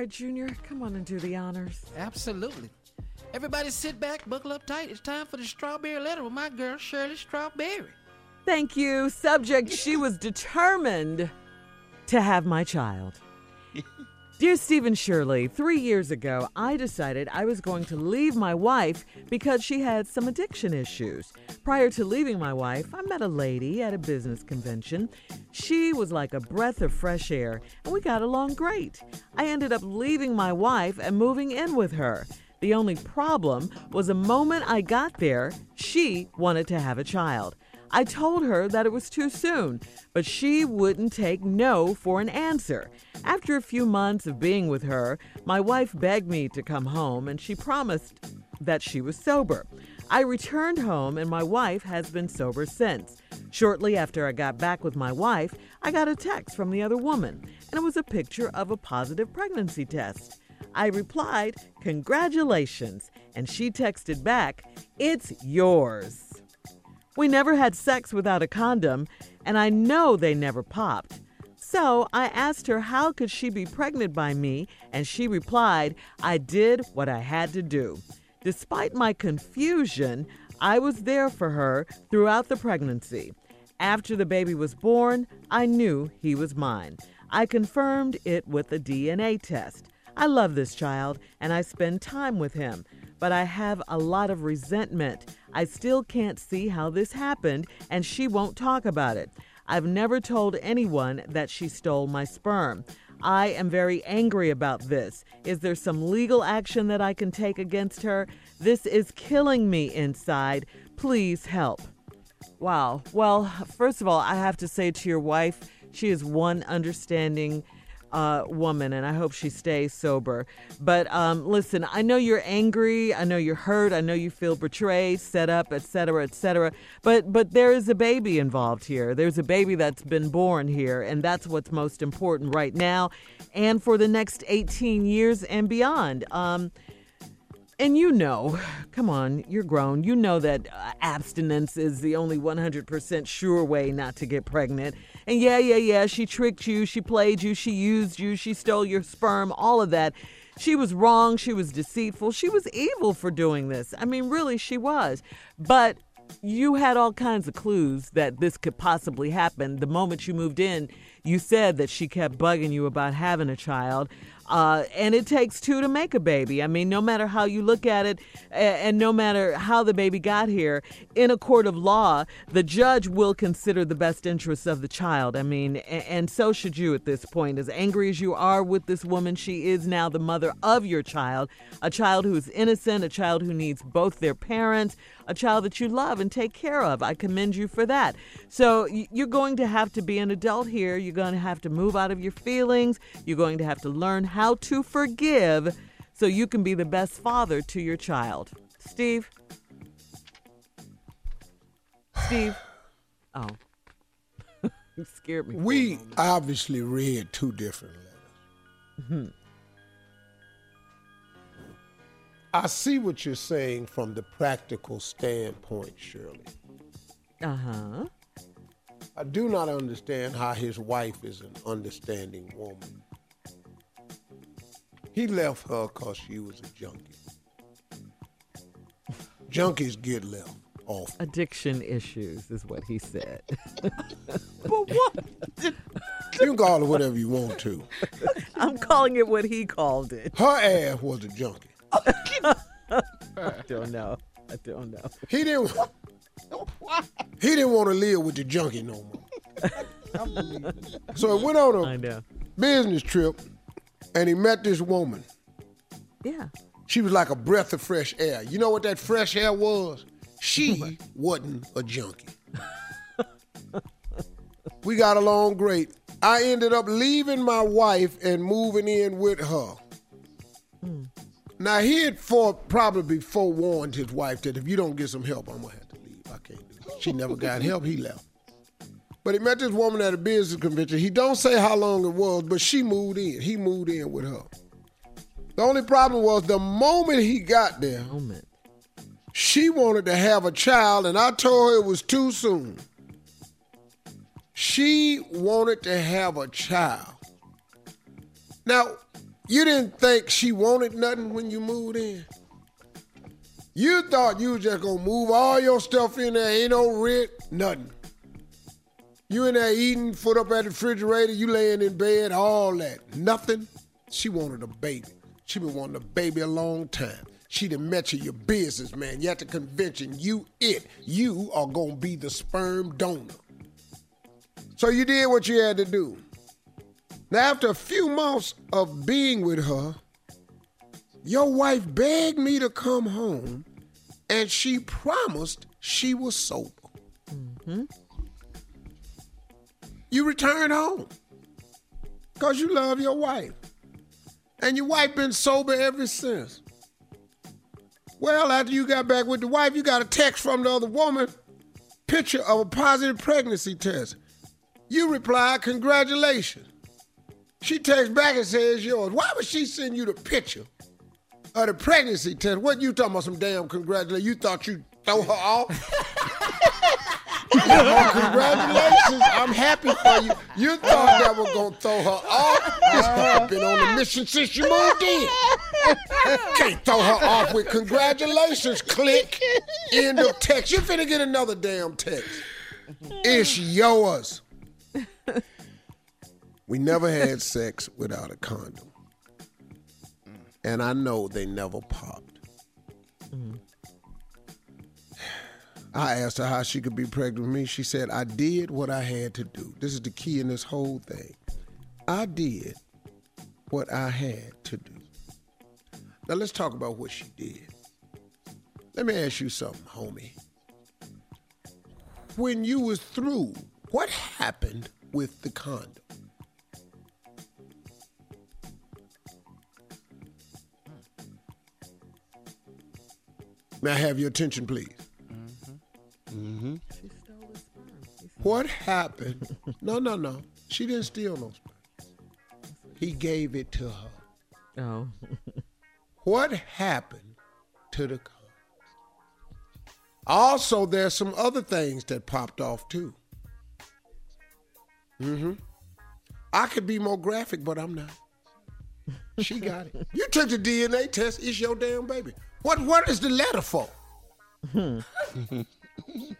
right, Junior, come on and do the honors. Absolutely. Everybody sit back, buckle up tight. It's time for the Strawberry Letter with my girl, Shirley Strawberry. Thank you. Subject, she was determined to have my child. Dear Steve and Shirley, 3 years ago, I decided I was going to leave my wife because she had some addiction issues. Prior to leaving my wife, I met a lady at a business convention. She was like a breath of fresh air, and we got along great. I ended up leaving my wife and moving in with her. The only problem was the moment I got there, she wanted to have a child. I told her that it was too soon, but she wouldn't take no for an answer. After a few months of being with her, my wife begged me to come home, and she promised that she was sober. I returned home, and my wife has been sober since. Shortly after I got back with my wife, I got a text from the other woman, and it was a picture of a positive pregnancy test. I replied, "Congratulations," and she texted back, "It's yours." We never had sex without a condom, and I know they never popped. So I asked her how could she be pregnant by me, and she replied, "I did what I had to do." Despite my confusion, I was there for her throughout the pregnancy. After the baby was born, I knew he was mine. I confirmed it with a DNA test. I love this child, and I spend time with him. But I have a lot of resentment. I still can't see how this happened, and she won't talk about it. I've never told anyone that she stole my sperm. I am very angry about this. Is there some legal action that I can take against her? This is killing me inside. Please help. Wow. Well, first of all, I have to say to your wife, she is one understanding woman, and I hope she stays sober. But listen, I know you're angry, I know you're hurt, I know you feel betrayed, set up, et cetera, but there is a baby involved here. There's a baby that's been born here, and that's what's most important right now and for the next 18 years and beyond. And you know, come on, you're grown. You know that abstinence is the only 100% sure way not to get pregnant. And yeah, she tricked you, she played you, she used you, she stole your sperm, all of that. She was wrong, she was deceitful, she was evil for doing this. I mean, really, she was. But you had all kinds of clues that this could possibly happen. The moment you moved in, you said that she kept bugging you about having a child. And it takes two to make a baby. I mean, no matter how you look at it and no matter how the baby got here, in a court of law, the judge will consider the best interests of the child. I mean, and so should you at this point. As angry as you are with this woman, she is now the mother of your child, a child who is innocent, a child who needs both their parents, a child that you love and take care of. I commend you for that. So you're going to have to be an adult here. You're going to have to move out of your feelings. You're going to have to learn how to forgive so you can be the best father to your child. Steve. Oh, you scared me. We obviously read two different letters. Mm-hmm. I see what you're saying from the practical standpoint, Shirley. Uh-huh. I do not understand how his wife is an understanding woman. He left her because she was a junkie. Junkies get left off. Addiction issues is what he said. But what? You can call it whatever you want to. I'm calling it what he called it. Her ass was a junkie. I don't know. He didn't want to live with the junkie no more. So he went on a business trip. And he met this woman. Yeah. She was like a breath of fresh air. You know what that fresh air was? She wasn't a junkie. We got along great. I ended up leaving my wife and moving in with her. Mm. Now, he had probably forewarned his wife that if you don't get some help, I'm going to have to leave. I can't do it. She never got help. He left. But he met this woman at a business convention. He don't say how long it was, but she moved in. He moved in with her. The only problem was the moment he got there, she wanted to have a child, and I told her it was too soon. She wanted to have a child. Now, You didn't think she wanted nothing when you moved in? You thought you was just gonna move all your stuff in there, ain't no rent, nothing. You in there eating, foot up at the refrigerator, you laying in bed, all that, nothing. She wanted a baby. She been wanting a baby a long time. She done met you, your business, man. You at the convention, you it. You are gonna be the sperm donor. So you did what you had to do. Now, after a few months of being with her, your wife begged me to come home, and she promised she was sober. Mm-hmm. You returned home because you love your wife, and your wife been sober ever since. Well, after you got back with the wife, you got a text from the other woman, picture of a positive pregnancy test. You replied, congratulations. She texts back and says, yours. Why would she send you the picture of the pregnancy test? What you talking about, some damn congratulations? You thought you'd throw her off? Congratulations, I'm happy for you. You thought that was going to throw her off? This girl been on a mission since you moved in. Can't throw her off with congratulations, click. End of text. You finna get another damn text. It's yours. We never had sex without a condom. And I know they never popped. Mm-hmm. I asked her how she could be pregnant with me. She said, I did what I had to do. This is the key in this whole thing. I did what I had to do. Now let's talk about what she did. Let me ask you something, homie. When you was through, what happened with the condom? May I have your attention, please? Mm-hmm. Mm-hmm. She stole the sperm. What happened? No. She didn't steal no sperm. He gave it to her. Oh. What happened to the condom? Also, there's some other things that popped off, too. Mm-hmm. I could be more graphic, but I'm not. She got it. You took the DNA test. It's your damn baby. What is the letter for?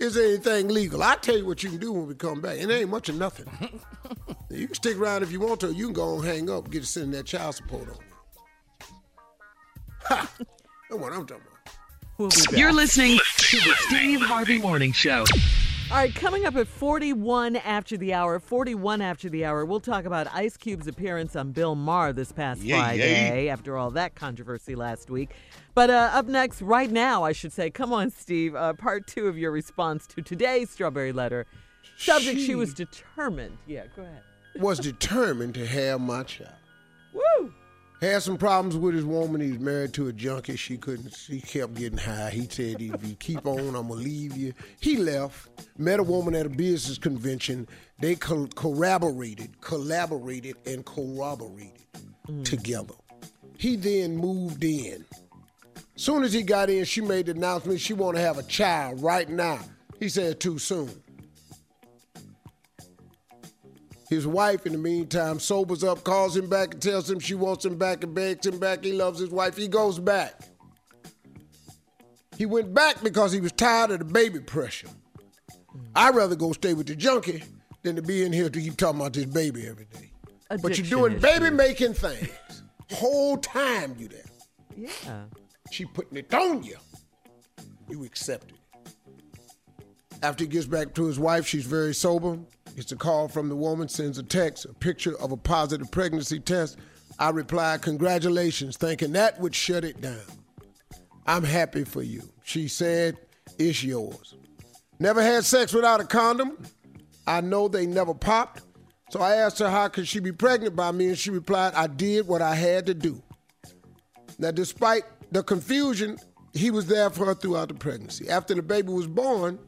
Is there anything legal? I'll tell you what you can do when we come back. It ain't much of nothing. You can stick around if you want to. You can go and hang up and get to send that child support on you. Ha! That's what I'm talking about. We'll be back. You're listening to the Steve Harvey Morning Show. All right, coming up at 41 after the hour, we'll talk about Ice Cube's appearance on Bill Maher this past Friday after all that controversy last week. But up next, right now, I should say, come on, Steve, part two of your response to today's Strawberry Letter. Subject, she was determined. Yeah, go ahead. Was determined to have my child. Woo! Had some problems with his woman. He was married to a junkie. She kept getting high. He said, if you keep on, I'm going to leave you. He left, met a woman at a business convention. They collaborated together. He then moved in. Soon as he got in, she made the announcement she want to have a child right now. He said, too soon. His wife, in the meantime, sobers up, calls him back and tells him she wants him back and begs him back. He loves his wife. He goes back. He went back because he was tired of the baby pressure. I'd rather go stay with the junkie than to be in here to keep talking about this baby every day. Addiction, but you're doing baby-making things. Whole time you there. Yeah. She putting it on you. You accept it. After he gets back to his wife, she's very sober. It's a call from the woman, sends a text, a picture of a positive pregnancy test. I reply, congratulations, thinking that would shut it down. I'm happy for you. She said, it's yours. Never had sex without a condom. I know they never popped. So I asked her how could she be pregnant by me, and she replied, I did what I had to do. Now, despite the confusion, he was there for her throughout the pregnancy. After the baby was born,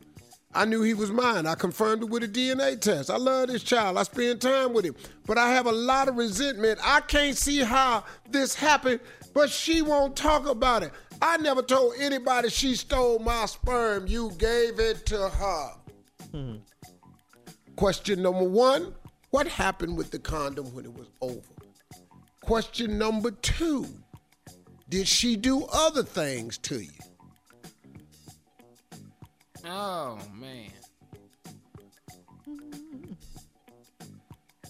I knew he was mine. I confirmed it with a DNA test. I love this child. I spend time with him. But I have a lot of resentment. I can't see how this happened, but she won't talk about it. I never told anybody she stole my sperm. You gave it to her. Hmm. Question number 1, what happened with the condom when it was over? Question number 2, did she do other things to you? Oh, man.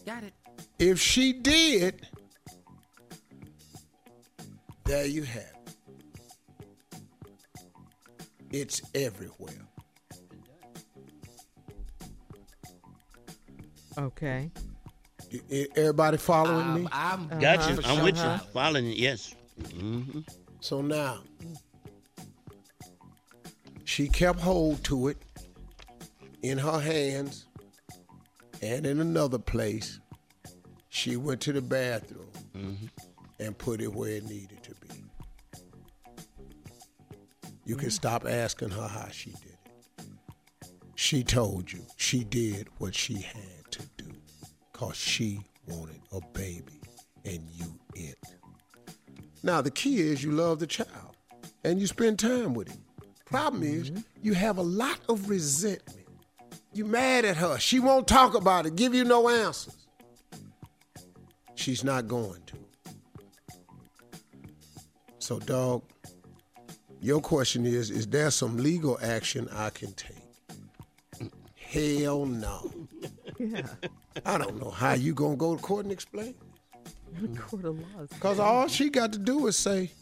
Got it. If she did, there you have it. It's everywhere. Okay. Everybody following me? Got you. I'm with you. Following it, yes. Mm-hmm. So now, she kept hold to it in her hands and in another place. She went to the bathroom and put it where it needed to be. You can stop asking her how she did it. She told you she did what she had to do because she wanted a baby and you it. Now, the key is you love the child and you spend time with him. Problem is you have a lot of resentment. You mad at her. She won't talk about it, give you no answers. She's not going to. So, dog, your question is there some legal action I can take? Hell no. Yeah. I don't know how you going to go to court and explain this. Court of law. Because all she got to do is say,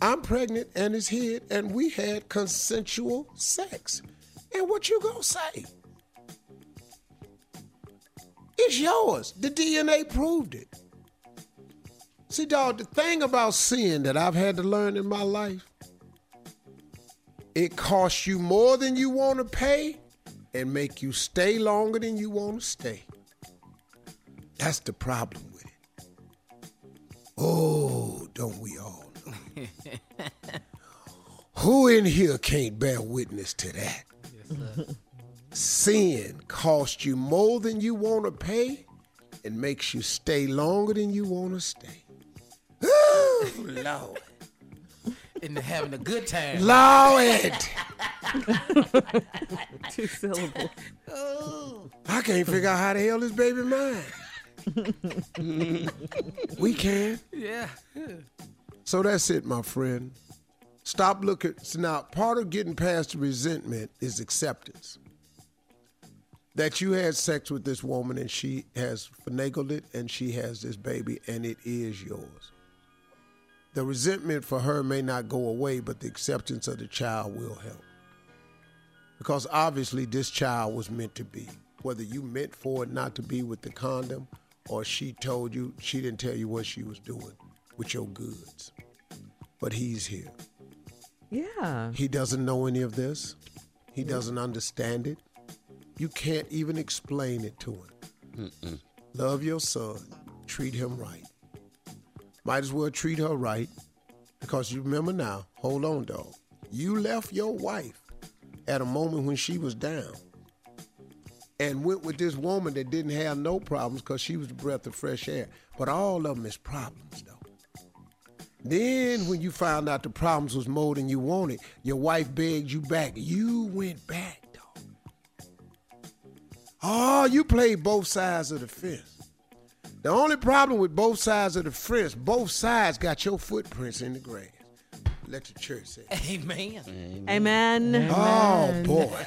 I'm pregnant and it's hid and we had consensual sex. And what you going to say? It's yours. The DNA proved it. See, dog, the thing about sin that I've had to learn in my life, it costs you more than you want to pay and make you stay longer than you want to stay. That's the problem with it. Oh, don't we all know? Who in here can't bear witness to that? Yes, sir. Sin costs you more than you want to pay and makes you stay longer than you want to stay. Ooh, Lord. And having a good time. Lord. Two syllables. Ooh. I can't figure out how the hell this baby mine. We can. Yeah. So that's it, my friend. Stop looking. So now, part of getting past the resentment is acceptance. That you had sex with this woman and she has finagled it and she has this baby and it is yours. The resentment for her may not go away, but the acceptance of the child will help. Because obviously this child was meant to be, whether you meant for it not to be with the condom or she told you, she didn't tell you what she was doing with your goods. But he's here. Yeah. He doesn't know any of this. He doesn't understand it. You can't even explain it to him. Mm-mm. Love your son. Treat him right. Might as well treat her right because you remember now, hold on, dog. You left your wife at a moment when she was down and went with this woman that didn't have no problems because she was a breath of fresh air. But all of them is problems, though. Then when you found out the problems was more than you wanted, your wife begged you back. You went back. Oh, you played both sides of the fence. The only problem with both sides of the fence, both sides got your footprints in the grass. Let the church say it. Amen. Amen. Amen. Oh, boy.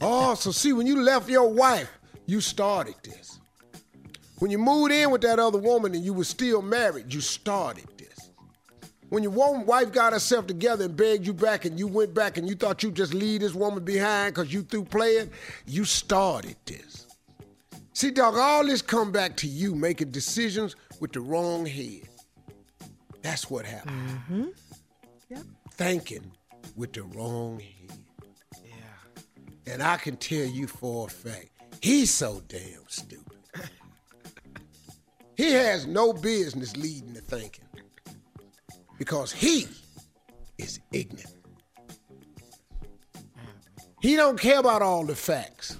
Oh, so see, when you left your wife, you started this. When you moved in with that other woman and you were still married, you started this. When your wife got herself together and begged you back and you went back and you thought you'd just leave this woman behind because you through playing, you started this. See, dog, all this come back to you making decisions with the wrong head. That's what happened. Mm-hmm. Yep. Thinking with the wrong head. Yeah. And I can tell you for a fact, he's so damn stupid. He has no business leading to thinking. Because he is ignorant. He don't care about all the facts.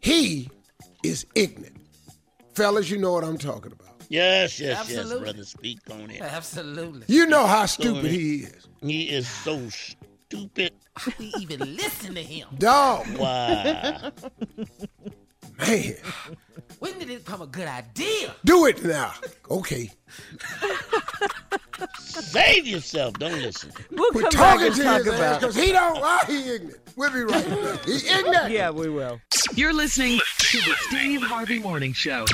He is ignorant. Fellas, you know what I'm talking about. Yes, yes, absolutely. Yes, brother. Speak on it. Absolutely. You know how stupid he is. He is so stupid. How we even listen to him? Dog. Wow. Man. When did it become a good idea? Do it now. Okay. Save yourself. Don't listen. We're talking to his ass because he don't lie. He ignorant. We'll be right back. He ignorant. Yeah, we will. You're listening to the Steve Harvey Morning Show.